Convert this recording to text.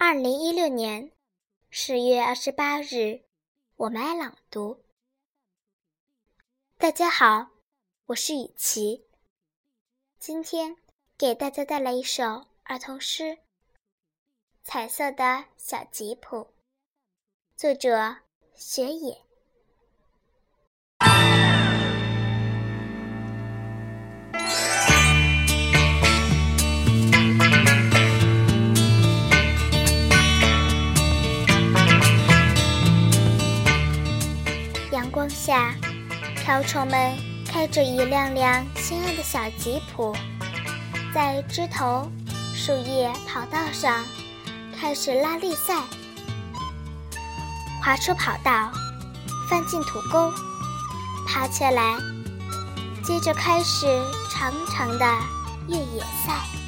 2016年10月28日，我们爱朗读。大家好，我是雨琦，今天给大家带来一首儿童诗《彩色的小吉普》，作者雪野。阳光下，瓢虫们开着一辆辆心爱的小吉普，在枝头、树叶、跑道上开始拉力赛，滑出跑道，翻进土沟，爬起来，接着开始长长的越野赛。